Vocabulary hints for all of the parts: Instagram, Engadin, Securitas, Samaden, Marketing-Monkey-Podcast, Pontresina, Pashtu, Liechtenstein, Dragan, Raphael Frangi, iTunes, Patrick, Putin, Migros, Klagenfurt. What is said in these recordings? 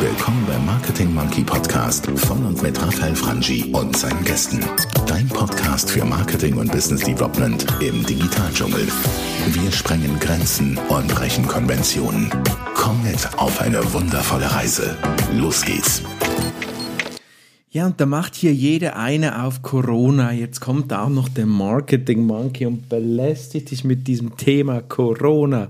Willkommen beim Marketing-Monkey-Podcast von und mit Raphael Frangi und seinen Gästen. Dein Podcast für Marketing und Business Development im Digitaldschungel. Wir sprengen Grenzen und brechen Konventionen. Komm mit auf eine wundervolle Reise. Los geht's. Ja, und da macht hier jeder eine auf Corona. Jetzt kommt auch noch der Marketing-Monkey und belästigt dich mit diesem Thema Corona.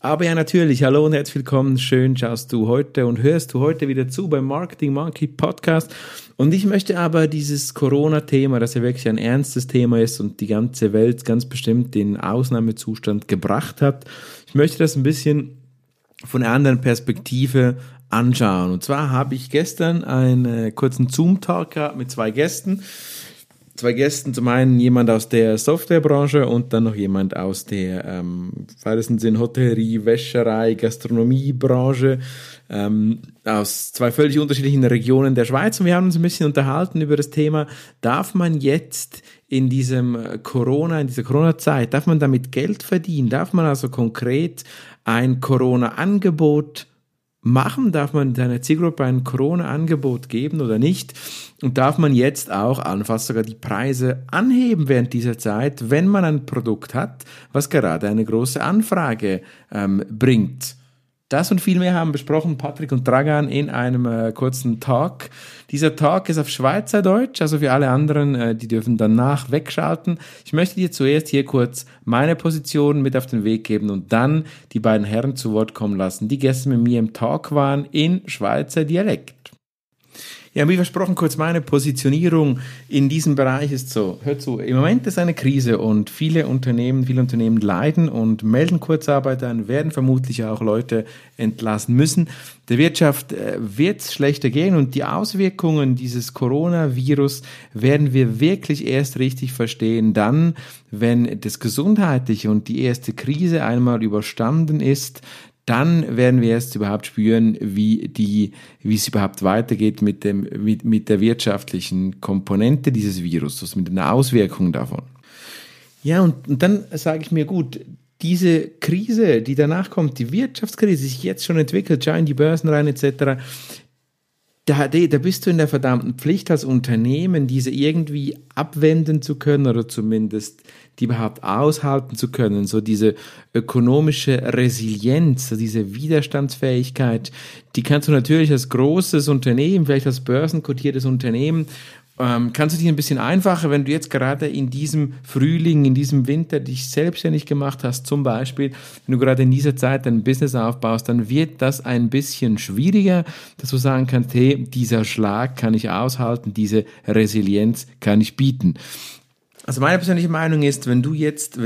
Aber ja, natürlich. Hallo und herzlich willkommen. Schön schaust du heute und hörst du heute wieder zu beim Marketing-Monkey-Podcast. Und ich möchte aber dieses Corona-Thema, das ja wirklich ein ernstes Thema ist und die ganze Welt ganz bestimmt in Ausnahmezustand gebracht hat, ich möchte das ein bisschen von einer anderen Perspektive anschauen. Und zwar habe ich gestern einen kurzen Zoom-Talk gehabt mit zwei Gästen, zum einen jemand aus der Softwarebranche und dann noch jemand aus der, weitesten Sinn, Hotellerie, Wäscherei, Gastronomiebranche, aus zwei völlig unterschiedlichen Regionen der Schweiz. Und wir haben uns ein bisschen unterhalten über das Thema, darf man jetzt in diesem Corona, in dieser Corona-Zeit, darf man damit Geld verdienen? Darf man also konkret ein Corona-Angebot machen? Darf man deiner Zielgruppe ein Corona-Angebot geben oder nicht? Und darf man jetzt auch allenfalls sogar die Preise anheben während dieser Zeit, wenn man ein Produkt hat, was gerade eine große Anfrage bringt? Das und viel mehr haben besprochen Patrick und Dragan in einem kurzen Talk. Dieser Talk ist auf Schweizerdeutsch, also für alle anderen, die dürfen danach wegschalten. Ich möchte dir zuerst hier kurz meine Position mit auf den Weg geben und dann die beiden Herren zu Wort kommen lassen, die gestern mit mir im Talk waren in Schweizer Dialekt. Ja, wie versprochen, kurz meine Positionierung in diesem Bereich ist so. Hör zu, im Moment ist eine Krise und viele Unternehmen leiden und melden Kurzarbeiter an, werden vermutlich auch Leute entlassen müssen. Der Wirtschaft wird es schlechter gehen und die Auswirkungen dieses Coronavirus werden wir wirklich erst richtig verstehen, dann, wenn das Gesundheitliche und die erste Krise einmal überstanden ist. Dann werden wir erst überhaupt spüren, wie es überhaupt weitergeht mit der wirtschaftlichen Komponente dieses Virus, also mit den Auswirkungen davon. Ja, und dann sage ich mir, gut, diese Krise, die danach kommt, die Wirtschaftskrise, die sich jetzt schon entwickelt, schau in die Börsen rein etc., da bist du in der verdammten Pflicht als Unternehmen, diese irgendwie abwenden zu können oder zumindest die überhaupt aushalten zu können. So diese ökonomische Resilienz, so diese Widerstandsfähigkeit, die kannst du natürlich als großes Unternehmen, vielleicht als börsenkotiertes Unternehmen, kannst du dich ein bisschen einfacher, wenn du jetzt gerade in diesem Frühling, in diesem Winter dich selbstständig gemacht hast, zum Beispiel, wenn du gerade in dieser Zeit dein Business aufbaust, dann wird das ein bisschen schwieriger, dass du sagen kannst, hey, dieser Schlag kann ich aushalten, diese Resilienz kann ich bieten. Also meine persönliche Meinung ist, wenn du jetzt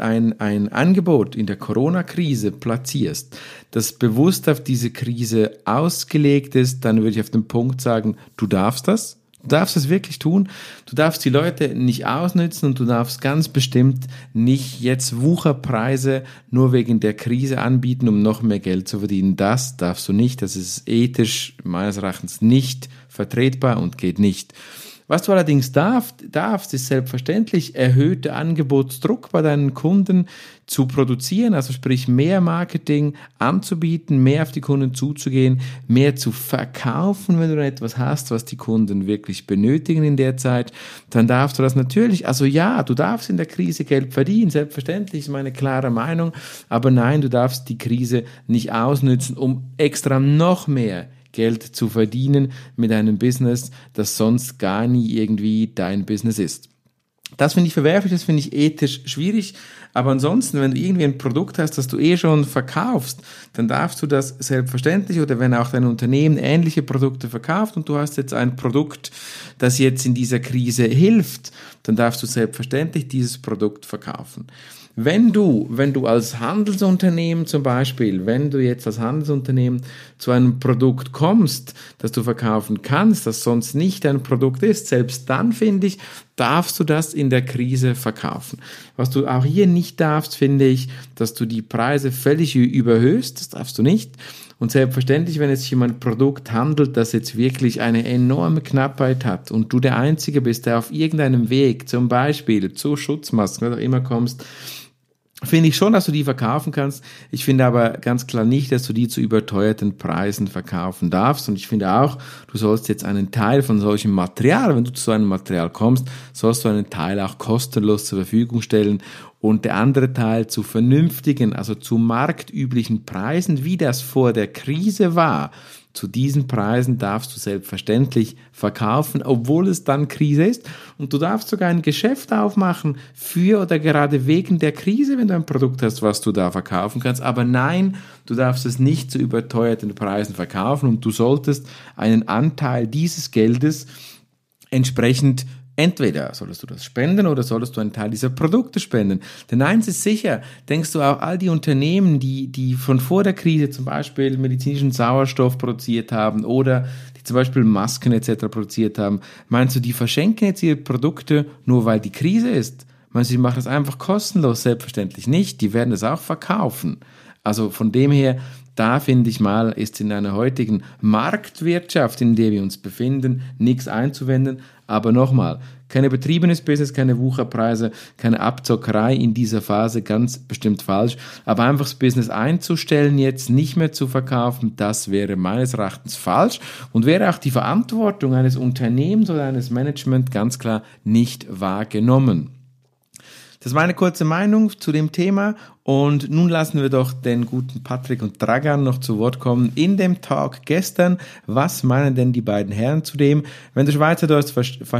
ein Angebot in der Corona-Krise platzierst, das bewusst auf diese Krise ausgelegt ist, dann würde ich auf den Punkt sagen, du darfst das. Du darfst es wirklich tun, du darfst die Leute nicht ausnützen und du darfst ganz bestimmt nicht jetzt Wucherpreise nur wegen der Krise anbieten, um noch mehr Geld zu verdienen. Das darfst du nicht, das ist ethisch meines Erachtens nicht vertretbar und geht nicht. Was du allerdings darfst, ist selbstverständlich erhöhter Angebotsdruck bei deinen Kunden zu produzieren, also sprich mehr Marketing anzubieten, mehr auf die Kunden zuzugehen, mehr zu verkaufen, wenn du etwas hast, was die Kunden wirklich benötigen in der Zeit, dann darfst du das natürlich, also ja, du darfst in der Krise Geld verdienen, selbstverständlich, ist meine klare Meinung, aber nein, du darfst die Krise nicht ausnützen, um extra noch mehr Geld zu verdienen mit einem Business, das sonst gar nie irgendwie dein Business ist. Das finde ich verwerflich, das finde ich ethisch schwierig, aber ansonsten, wenn du irgendwie ein Produkt hast, das du eh schon verkaufst, dann darfst du das selbstverständlich oder wenn auch dein Unternehmen ähnliche Produkte verkauft und du hast jetzt ein Produkt, das jetzt in dieser Krise hilft, dann darfst du selbstverständlich dieses Produkt verkaufen. Wenn du als Handelsunternehmen zum Beispiel, wenn du jetzt als Handelsunternehmen zu einem Produkt kommst, das du verkaufen kannst, das sonst nicht dein Produkt ist, selbst dann, finde ich, darfst du das in der Krise verkaufen. Was du auch hier nicht darfst, finde ich, dass du die Preise völlig überhöhst, das darfst du nicht. Und selbstverständlich, wenn jetzt jemand Produkt handelt, das jetzt wirklich eine enorme Knappheit hat und du der Einzige bist, der auf irgendeinem Weg, zum Beispiel zu Schutzmasken oder auch immer kommst, finde ich schon, dass du die verkaufen kannst. Ich finde aber ganz klar nicht, dass du die zu überteuerten Preisen verkaufen darfst. Und ich finde auch, du sollst jetzt einen Teil von solchem Material, wenn du zu so einem Material kommst, sollst du einen Teil auch kostenlos zur Verfügung stellen und der andere Teil zu vernünftigen, also zu marktüblichen Preisen, wie das vor der Krise war. Zu diesen Preisen darfst du selbstverständlich verkaufen, obwohl es dann Krise ist. Und du darfst sogar ein Geschäft aufmachen für oder gerade wegen der Krise, wenn du ein Produkt hast, was du da verkaufen kannst. Aber nein, du darfst es nicht zu überteuerten Preisen verkaufen und du solltest einen Anteil dieses Geldes entsprechend entweder solltest du das spenden oder solltest du einen Teil dieser Produkte spenden. Denn eins ist sicher, denkst du auch all die Unternehmen, die von vor der Krise zum Beispiel medizinischen Sauerstoff produziert haben oder die zum Beispiel Masken etc. produziert haben, meinst du, die verschenken jetzt ihre Produkte nur, weil die Krise ist? Meinst du, die machen das einfach kostenlos? Selbstverständlich nicht. Die werden das auch verkaufen. Also von dem her, da finde ich mal, ist in einer heutigen Marktwirtschaft, in der wir uns befinden, nichts einzuwenden. Aber nochmal, keine betriebenes Business, keine Wucherpreise, keine Abzockerei in dieser Phase, ganz bestimmt falsch. Aber einfach das Business einzustellen, jetzt nicht mehr zu verkaufen, das wäre meines Erachtens falsch und wäre auch die Verantwortung eines Unternehmens oder eines Management ganz klar nicht wahrgenommen. Das war eine kurze Meinung zu dem Thema und nun lassen wir doch den guten Patrick und Dragan noch zu Wort kommen in dem Talk gestern. Was meinen denn die beiden Herren zu dem? Wenn du Schweizerdeutsch verstehst,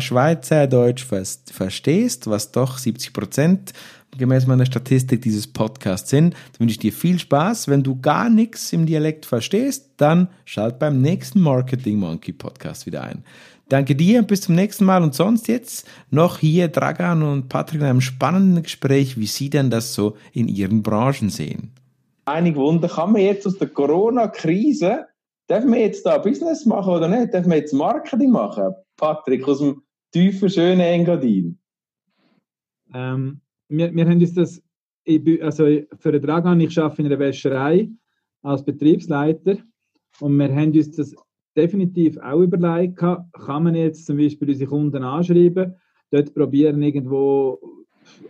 was doch 70% gemäß meiner Statistik dieses Podcasts sind, dann wünsche ich dir viel Spaß. Wenn du gar nichts im Dialekt verstehst, dann schalt beim nächsten Marketing-Monkey-Podcast wieder ein. Danke dir und bis zum nächsten Mal. Und sonst jetzt noch hier Dragan und Patrick in einem spannenden Gespräch, wie sie denn das so in ihren Branchen sehen. Einige Wunder, kann man jetzt aus der Corona-Krise, dürfen wir jetzt da Business machen oder nicht? Dürfen wir jetzt Marketing machen? Patrick, aus dem tiefen, schönen Engadin. Wir haben uns das, also für den Dragan, ich arbeite in einer Wäscherei als Betriebsleiter und wir haben uns das definitiv auch überlegt, kann man jetzt zum Beispiel unsere Kunden anschreiben, dort probieren irgendwo,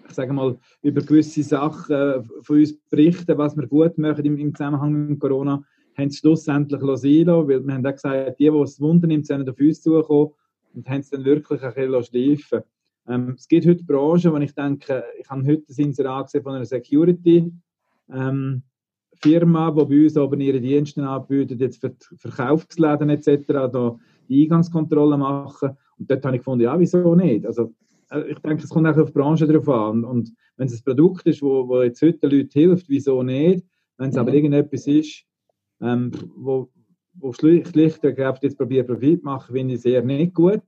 ich sage mal, über gewisse Sachen von uns berichten, was wir gut machen im Zusammenhang mit Corona, haben es schlussendlich sein lassen, weil wir haben auch gesagt, die es Wunder nimmt, sollen auf uns zukommen und haben es dann wirklich ein bisschen schleifen lassen. Es gibt heute Branchen, wo ich denke, ich habe heute das Inserat gesehen von einer Security, Firma, die bei uns oben ihre Dienste anbietet, jetzt für die Verkaufsläden etc. da die Eingangskontrolle machen. Und dort habe ich gefunden, ja, wieso nicht? Also, ich denke, es kommt auch auf die Branche drauf an. Und wenn es ein Produkt ist, wo jetzt heute den Leuten hilft, wieso nicht? Wenn es aber irgendetwas ist, wo schlicht und ergreifend jetzt Profit machen, finde ich sehr nicht gut.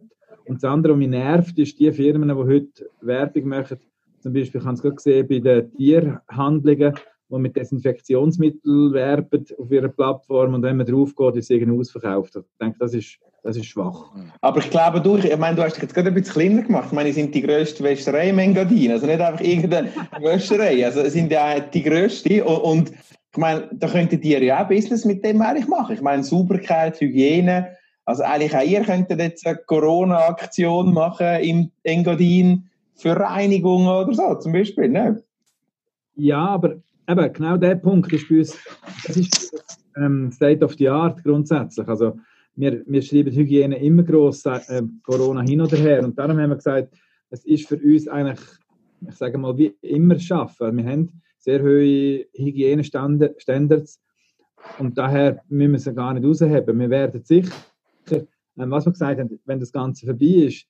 Und das andere, was mich nervt, ist die Firmen, die heute Werbung machen. Zum Beispiel, ich habe es gerade gesehen, bei den Tierhandlungen, die mit Desinfektionsmitteln werben auf ihrer Plattform und wenn man drauf geht, ist es irgendwie ausverkauft. Ich denke, das ist schwach. Aber ich glaube, du hast dich jetzt gerade ein bisschen kleiner gemacht. Ich meine, es sind die grössten Wäscherei im Engadin. Also nicht einfach irgendeine Wäscherei. Also es sind ja die grössten. Und ich meine, da könntet ihr ja auch Business mit dem eigentlich machen. Ich meine, Sauberkeit, Hygiene. Also eigentlich auch ihr könntet jetzt eine Corona-Aktion machen im Engadin für Reinigung oder so zum Beispiel, ne? Ja, aber eben, genau der Punkt ist bei uns, das ist State of the Art grundsätzlich. Also wir schreiben Hygiene immer gross, Corona hin oder her. Und darum haben wir gesagt, es ist für uns eigentlich, ich sage mal, wie immer schaffen. Wir haben sehr hohe Hygienestandards und daher müssen wir sie gar nicht rausheben. Wir werden sicher, was wir gesagt haben, wenn das Ganze vorbei ist,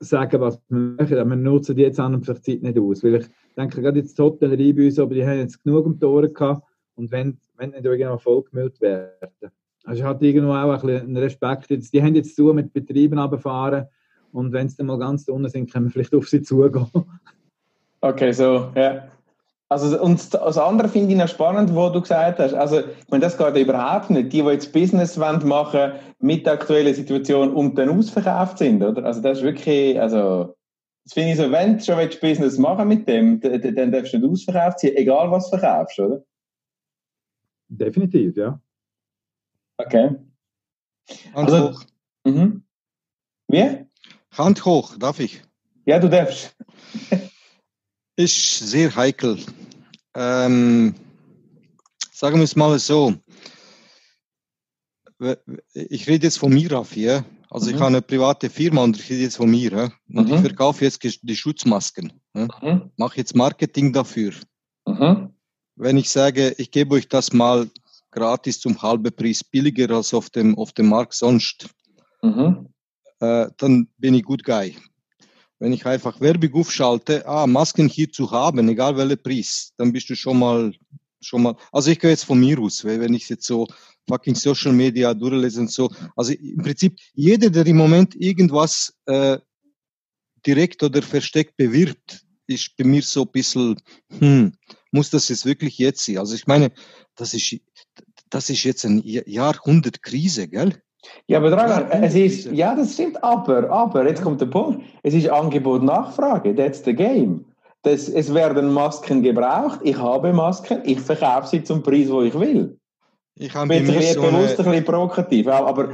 sagen, was wir möchten, aber wir nutzen die jetzt an und für die Zeit nicht aus, weil ich denke, gerade jetzt die Hotellerie bei uns, aber die haben jetzt genug um die Ohren gehabt und wenn nicht irgendwann vollgemüllt werden. Also ich hatte irgendwo auch ein bisschen einen Respekt. Die haben jetzt zu mit Betrieben runterfahren und wenn sie dann mal ganz unten sind, können wir vielleicht auf sie zugehen. Okay, so, ja. Yeah. Also, und das andere finde ich noch spannend, was du gesagt hast. Also, ich meine, das geht überhaupt nicht. Die jetzt Business machen wollen mit der aktuellen Situation und dann ausverkauft sind, oder? Also, das ist wirklich, also, das finde ich so, wenn du schon Business machen mit dem, dann darfst du nicht ausverkauft sein, egal was du verkaufst, oder? Definitiv, ja. Okay. Hand hoch. Wie? Hand hoch, darf ich? Ja, du darfst. Ist sehr heikel. Sagen wir es mal so. Ich rede jetzt von mir, Raphael. Also ich habe eine private Firma und ich rede jetzt von mir. Und ich verkaufe jetzt die Schutzmasken. Mache jetzt Marketing dafür. Wenn ich sage, ich gebe euch das mal gratis zum halben Preis, billiger als auf dem Markt sonst, dann bin ich gut geil. Wenn ich einfach Werbung aufschalte, Masken hier zu haben, egal welcher Preis, dann bist du schon mal. Also ich gehe jetzt von mir aus, weil wenn ich jetzt so fucking Social Media durchlese und so, also im Prinzip jeder, der im Moment irgendwas direkt oder versteckt bewirbt, ist bei mir so ein bisschen, muss das jetzt wirklich jetzt sein? Also ich meine, das ist jetzt eine Jahrhundertkrise, gell? Ja, aber Dragan, es ist, ja, das stimmt, aber, jetzt kommt der Punkt, es ist Angebot-Nachfrage, that's the game. Es werden Masken gebraucht, ich habe Masken, ich verkaufe sie zum Preis, wo ich will. Ich bin bewusst ein bisschen provokativ, aber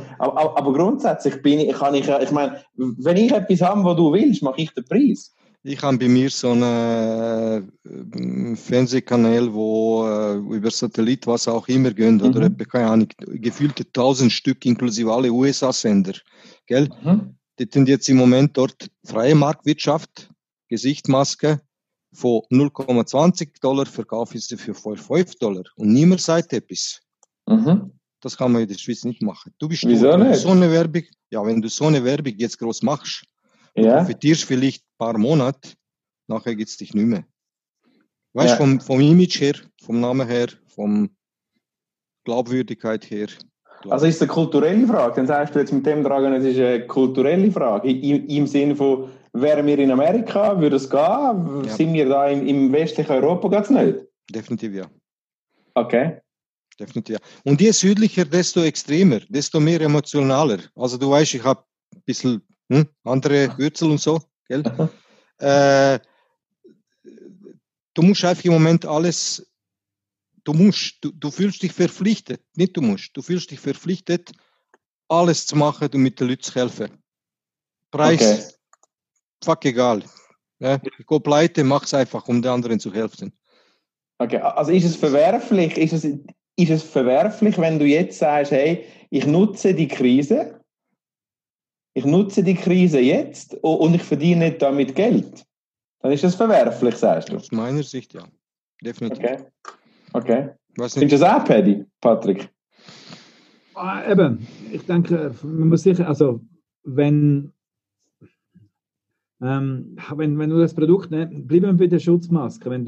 grundsätzlich ich meine, wenn ich etwas habe, was du willst, mache ich den Preis. Ich habe bei mir so einen Fernsehkanal, wo über Satellit, was auch immer, gehen, oder keine Ahnung, gefühlte 1000 Stück inklusive alle USA-Sender. Gell? Die sind jetzt im Moment dort freie Marktwirtschaft, Gesichtsmaske, von $0,20 verkaufe ich sie für $5 und niemand sagt etwas. Das kann man in der Schweiz nicht machen. Du bist Wieso nicht? So eine Werbung, ja, wenn du so eine Werbung jetzt groß machst, profitierst vielleicht ein paar Monate, nachher geht es dich nicht mehr. Weißt du, vom Image her, vom Namen her, vom Glaubwürdigkeit her. Also ist es eine kulturelle Frage? Dann sagst du jetzt mit dem Dragan, es ist eine kulturelle Frage. Im Sinne von, wären wir in Amerika, würde es gehen? Ja. Sind wir da im westlichen Europa, geht es nicht? Definitiv ja. Okay. Definitiv ja. Und je südlicher, desto extremer, desto mehr emotionaler. Also du weißt, ich habe ein bisschen andere Würzel und so, gell? Du musst einfach im Moment alles, du fühlst dich verpflichtet, nicht du musst, du fühlst dich verpflichtet, alles zu machen, um mit den Leuten zu helfen. Preis, fuck egal. Ja? Go pleite, mach's einfach, um den anderen zu helfen. Okay, also ist es verwerflich, wenn du jetzt sagst, hey, ich nutze die Krise jetzt und ich verdiene nicht damit Geld? Dann ist das verwerflich, sagst du? Aus meiner Sicht, ja. Definitiv. Okay. Findest du das auch, Patrick? Eben. Ich denke, man muss sicher, also wenn du das Produkt nimmst, bleiben wir bei der Schutzmaske,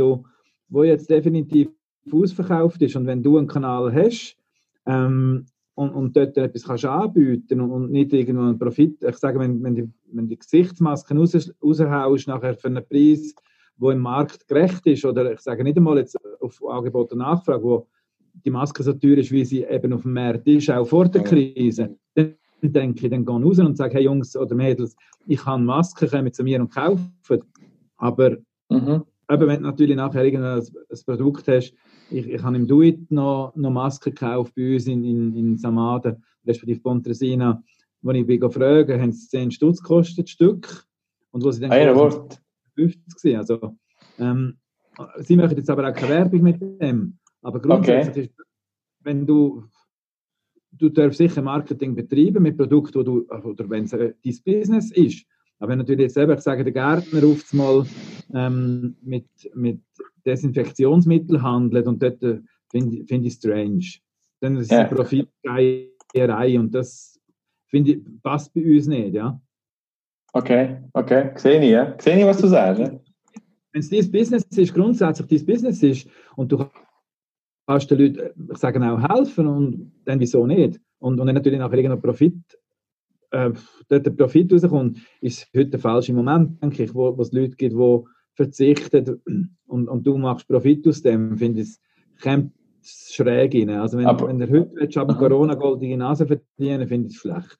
wo jetzt definitiv ausverkauft ist und wenn du einen Kanal hast, und dort etwas kannst anbieten und nicht irgendwo einen Profit. Ich sage, wenn die Gesichtsmasken raushaust, nachher für einen Preis, der im Markt gerecht ist, oder ich sage nicht einmal jetzt auf Angebot und Nachfrage, wo die Maske so teuer ist, wie sie eben auf dem Markt ist, auch vor der Krise, dann denke ich, dann gehe ich raus und sage, hey Jungs oder Mädels, ich habe Masken, kommen zu mir und kaufen. Aber eben, wenn du natürlich nachher irgendein Produkt hast, ich habe im Do-It noch Masken gekauft bei uns in Samaden, respektive Pontresina, wo ich bin gefragt, haben sie 10 Stutz gekostet, Stück, und wo sie dann 50 waren. Also, sie machen jetzt aber auch keine Werbung mit dem. Aber grundsätzlich ist, wenn du darfst sicher Marketing betreiben mit Produkten, wo du, oder wenn es dein Business ist. Aber wenn natürlich jetzt selber, ich sage, der Gärtner oft mal mit Desinfektionsmittel handelt und dort finde ich strange. Dann ist es eine Profitgeierei und das finde ich, passt bei uns nicht, ja. Okay. Sehe ich, was du sagst. Ja? Wenn es dein Business ist, grundsätzlich dein Business ist und du kannst den Leuten, ich sage auch, helfen und dann wieso nicht? Und dann natürlich nachher irgendein Profit dort der Profit rauskommt, ist heute der falsche Moment, denke ich, wo es Leute gibt, die verzichten und du machst Profit aus dem, finde ich, kommt schräg rein. Also wenn ihr heute ab Corona goldige Nase verdienen, finde ich es schlecht.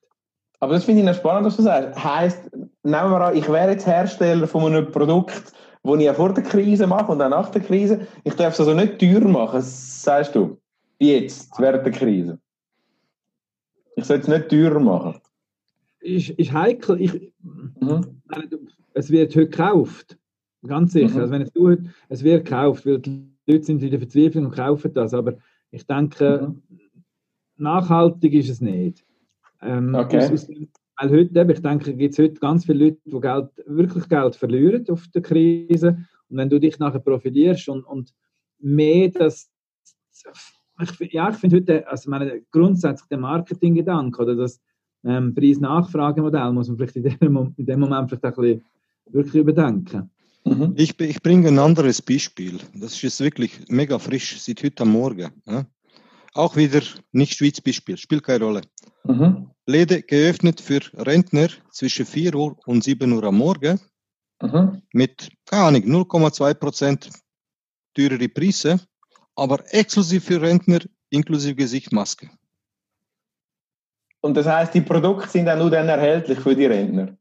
Aber das finde ich noch spannend, was du sagst. Heißt, nehmen wir an, ich wäre jetzt Hersteller von einem Produkt, das ich vor der Krise mache und auch nach der Krise. Ich darf es also nicht teuer machen, sagst du, jetzt, während der Krise. Ich soll es nicht teurer machen. Ist heikel. Es wird heute gekauft. Ganz sicher. Also wenn es tut, es wird gekauft, weil die Leute sind in der Verzweiflung und kaufen das. Aber ich denke, nachhaltig ist es nicht. Weil heute, ich denke, gibt es heute ganz viele Leute, die Geld, wirklich Geld verlieren auf der Krise. Und wenn du dich nachher profilierst und mehr das... Ich finde heute, also grundsätzlich der Marketinggedanke oder das Preis-Nachfrage-Modell muss man vielleicht in dem Moment vielleicht ein bisschen wirklich überdenken. Mhm. Ich bringe ein anderes Beispiel. Das ist jetzt wirklich mega frisch, seit heute Morgen. Ja? Auch wieder nicht Schweiz Beispiel, spielt keine Rolle. Mhm. Läden geöffnet für Rentner zwischen 4 Uhr und 7 Uhr am Morgen mit, keine Ahnung, 0,2% teurere Preise, aber exklusiv für Rentner, inklusive Gesichtsmaske. Und das heisst, die Produkte sind auch nur dann erhältlich für die Rentner?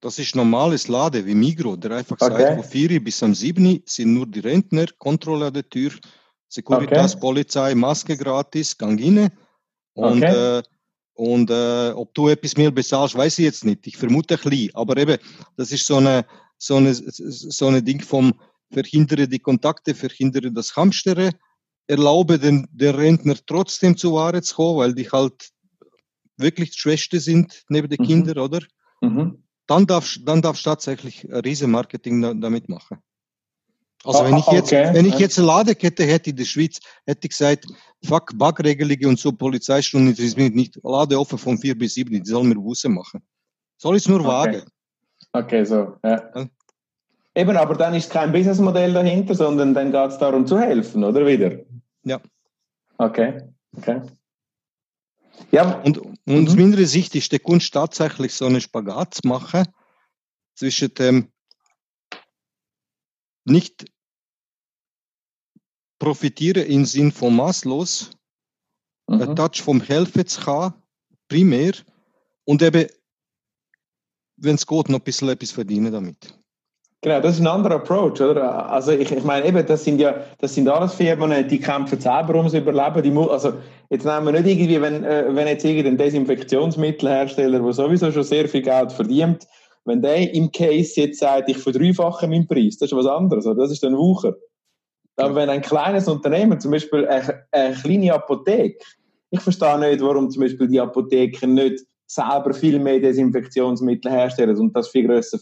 Das ist ein normales Laden wie Migros, der einfach sagt, von 4 bis am 7 sind nur die Rentner, Kontrolle an der Tür, Securitas, Polizei, Maske gratis, gang rein. Und ob du etwas mehr bezahlst, weiß ich jetzt nicht. Ich vermute ein bisschen. Aber eben, das ist so eine Ding vom verhindere die Kontakte, verhindere das Hamstern, erlaube den Rentner trotzdem zu Ware zu kommen, weil die halt wirklich die Schwächste sind neben den Kindern, oder? Mhm. Dann darfst du tatsächlich Riesenmarketing damit machen. Also wenn ich jetzt eine Ladekette hätte in der Schweiz, hätte ich gesagt, fuck, Backregelige und so, Polizeistunden interessiert mich nicht, Lade offen von 4 bis 7, die sollen mir Busse machen. Soll ich es nur wagen? Okay, so, ja. Eben, aber dann ist kein Businessmodell dahinter, sondern dann geht es darum zu helfen, oder wieder? Ja. Okay. Ja. Und aus meiner Sicht ist der Kunst tatsächlich so einen Spagat zu machen zwischen dem nicht profitieren im Sinn von maßlos, ein Touch vom Helfen zu haben, primär, und eben, wenn es geht, noch ein bisschen etwas verdienen damit. Genau, das ist ein anderer Approach, oder? Also ich meine eben, das sind alles Firmen, die kämpfen selber ums Überleben. Also jetzt nehmen wir nicht irgendwie, wenn jetzt irgendein Desinfektionsmittelhersteller, der sowieso schon sehr viel Geld verdient, wenn der im Case jetzt sagt, ich verdreifache meinen Preis, das ist was anderes, oder? Das ist dann Wucher. Aber wenn ein kleines Unternehmen, zum Beispiel eine kleine Apotheke, ich verstehe nicht, warum zum Beispiel die Apotheken nicht selber viel mehr Desinfektionsmittel herstellen und das viel grösser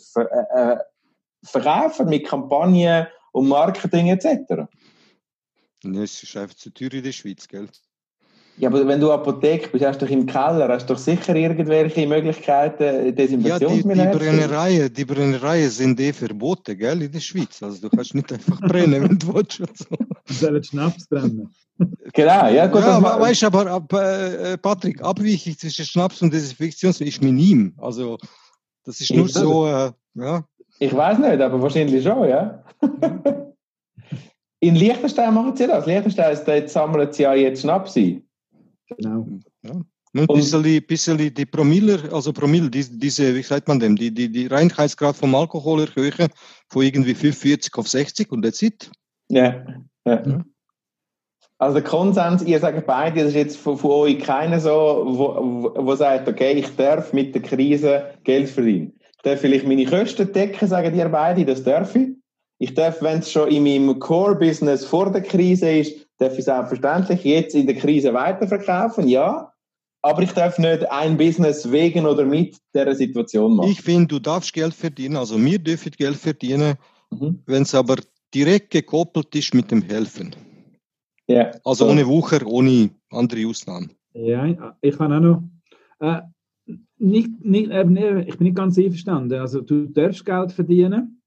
verkaufen mit Kampagnen und Marketing etc. Es ist einfach zu teuer in der Schweiz, gell? Ja, aber wenn du Apotheke bist, hast du doch im Keller, hast du doch sicher irgendwelche Möglichkeiten, Desinfektionsmittel. Ja, die Brennereien sind verboten, gell, in der Schweiz. Also du kannst nicht einfach brennen, wenn du willst. Du sollst Schnaps brennen. Genau, ja. Gut, ja, weißt du, aber Patrick, Abweichung zwischen Schnaps und Desinfektionsmittel ist minim. Also das ist nur so, ja. Ich weiß nicht, aber wahrscheinlich schon, ja. In Liechtenstein machen sie das. Liechtenstein sammeln sie ja jetzt Schnaps ein. Genau. Ja. Und ein bisschen die Promille, diese, wie sagt man dem, die Reinheitsgrad vom Alkohol erhöhen von irgendwie 45 auf 60 und that's it. Ja. Also der Konsens, ihr sagt beide, das ist jetzt von euch keiner so, wo sagt, okay, ich darf mit der Krise Geld verdienen. Ich darf vielleicht meine Kosten decken, sagen ihr beide, das darf ich. Ich darf, wenn es schon in meinem Core-Business vor der Krise ist, darf ich es selbstverständlich jetzt in der Krise weiterverkaufen, ja. Aber ich darf nicht ein Business wegen oder mit dieser Situation machen. Ich finde, du darfst Geld verdienen, also wir dürfen Geld verdienen, wenn es aber direkt gekoppelt ist mit dem Helfen. Yeah. Also ohne Wucher, ohne andere Ausnahmen. Ja, ich kann auch noch... ich bin nicht ganz einverstanden. Also du darfst Geld verdienen.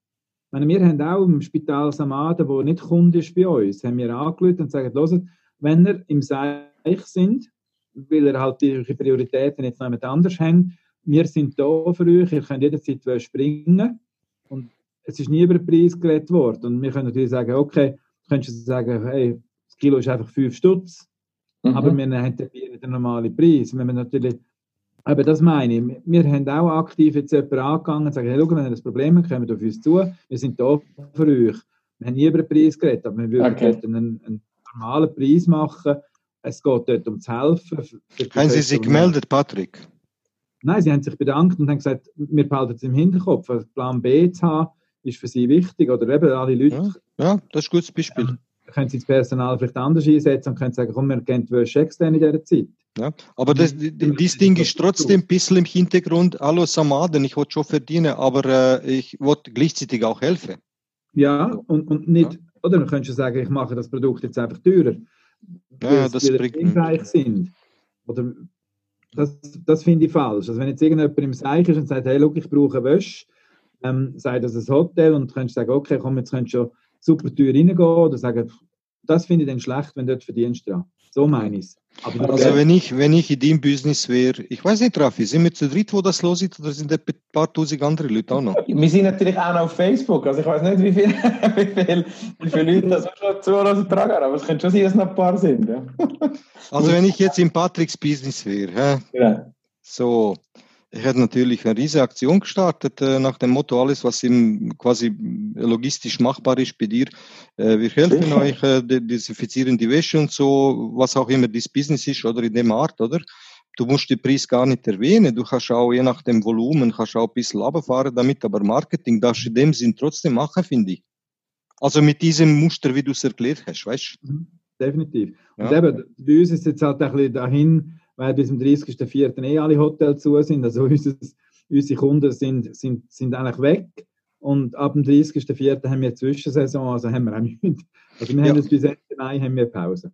Wir haben auch im Spital Samaden, wo nicht Kunde ist bei uns, haben wir angerufen und gesagt, hört, wenn ihr im Seich sind, weil ihr halt eure Prioritäten jetzt noch jemand anders habt, wir sind da für euch, ihr könnt jederzeit springen. Und es ist nie über den Preis geredet worden. Und wir können natürlich sagen, okay, könntest du sagen, hey, das Kilo ist einfach 5 Stutz, aber wir haben den normalen Preis. Wenn wir natürlich, aber das meine ich. Wir haben auch aktiv jetzt jemanden angegangen und sagen, hey, schau, wenn ihr das Problem habt, kommt auf uns zu. Wir sind da für euch. Wir haben nie über den Preis geredet, aber wir würden einen normalen Preis machen. Es geht dort ums Helfen. Haben Sie sich gemeldet, Patrick? Nein, sie haben sich bedankt und haben gesagt, wir behalten es im Hinterkopf. Plan B zu haben, ist für sie wichtig. Oder eben alle Leute. Ja, das ist ein gutes Beispiel. können Sie das Personal vielleicht anders einsetzen und können sagen, komm, wir gehen die Wäsche extern in dieser Zeit. Ja, aber das, dieses Ding ist trotzdem ein bisschen im Hintergrund, hallo Samaden, ich will schon verdienen, aber ich will gleichzeitig auch helfen. Ja, und nicht, ja. Oder man könnte schon sagen, ich mache das Produkt jetzt einfach teurer, weil ja, das wir hilfreich sind. Oder das finde ich falsch. Also wenn jetzt irgendjemand im Seich ist und sagt, hey, look, ich brauche Wäsche, sei das ein Hotel, und du könntest sagen, okay, komm, jetzt könntest du schon super teuer reingehen, oder sagen, das finde ich dann schlecht, wenn du dort verdienst dran. So meine ich es. Also wenn ich in deinem Business wäre, ich weiß nicht, Raffi, sind wir zu dritt, wo das los ist, oder sind ein paar tausend andere Leute auch noch? Wir sind natürlich auch noch auf Facebook, also ich weiß nicht, wie viele Leute das schon zuhören tragen, aber es könnte schon sein, dass noch ein paar sind. Ja. Also wenn ich jetzt in Patricks Business wäre, ja. So, ich hätte natürlich eine riesige Aktion gestartet, nach dem Motto, alles, was quasi logistisch machbar ist bei dir, wir helfen euch, desinfizieren die Wäsche und so, was auch immer das Business ist, oder in dem Art, oder? Du musst den Preis gar nicht erwähnen, du kannst auch, je nach dem Volumen, kannst auch ein bisschen runterfahren damit, aber Marketing darfst du in dem Sinn trotzdem machen, finde ich. Also mit diesem Muster, wie du es erklärt hast, weißt du? Definitiv. Und ja. Eben, bei uns ist jetzt halt ein bisschen dahin, weil bis zum 30.04. alle Hotels zu sind. Also unsere Kunden sind eigentlich weg. Und ab dem 30.04. haben wir Zwischensaison, also haben wir auch nichts. Also wir haben jetzt bis Ende Mai haben wir Pause.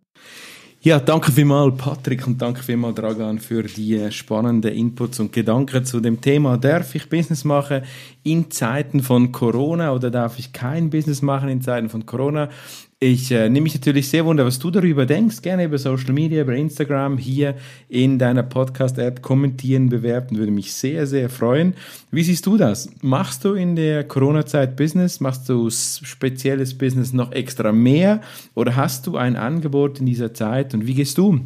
Ja, danke vielmals Patrick und danke vielmals Dragan für die spannenden Inputs und Gedanken zu dem Thema. Darf ich Business machen in Zeiten von Corona oder darf ich kein Business machen in Zeiten von Corona? Ich nehme mich natürlich sehr wunder, was du darüber denkst. Gerne über Social Media, über Instagram, hier in deiner Podcast-App kommentieren, bewerten. Würde mich sehr, sehr freuen. Wie siehst du das? Machst du in der Corona-Zeit Business? Machst du spezielles Business noch extra mehr? Oder hast du ein Angebot in dieser Zeit? Und wie gehst du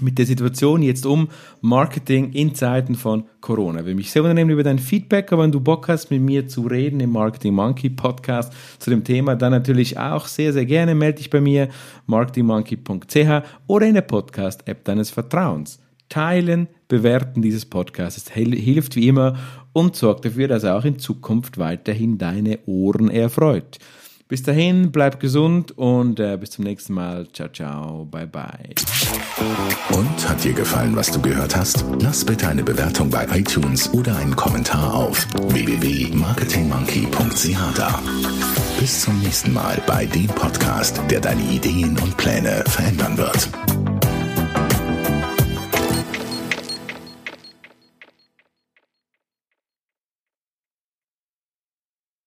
mit der Situation jetzt um? Marketing in Zeiten von Corona. Würde mich sehr unternehmen über dein Feedback, aber wenn du Bock hast, mit mir zu reden im Marketing-Monkey-Podcast zu dem Thema, dann natürlich auch sehr, sehr gerne melde dich bei mir, marketingmonkey.ch oder in der Podcast-App deines Vertrauens. Teilen, bewerten dieses Podcasts hilft wie immer und sorgt dafür, dass er auch in Zukunft weiterhin deine Ohren erfreut. Bis dahin, bleib gesund und bis zum nächsten Mal. Ciao, ciao, bye, bye. Und hat dir gefallen, was du gehört hast? Lass bitte eine Bewertung bei iTunes oder einen Kommentar auf www.marketingmonkey.ch da. Bis zum nächsten Mal bei dem Podcast, der deine Ideen und Pläne verändern wird.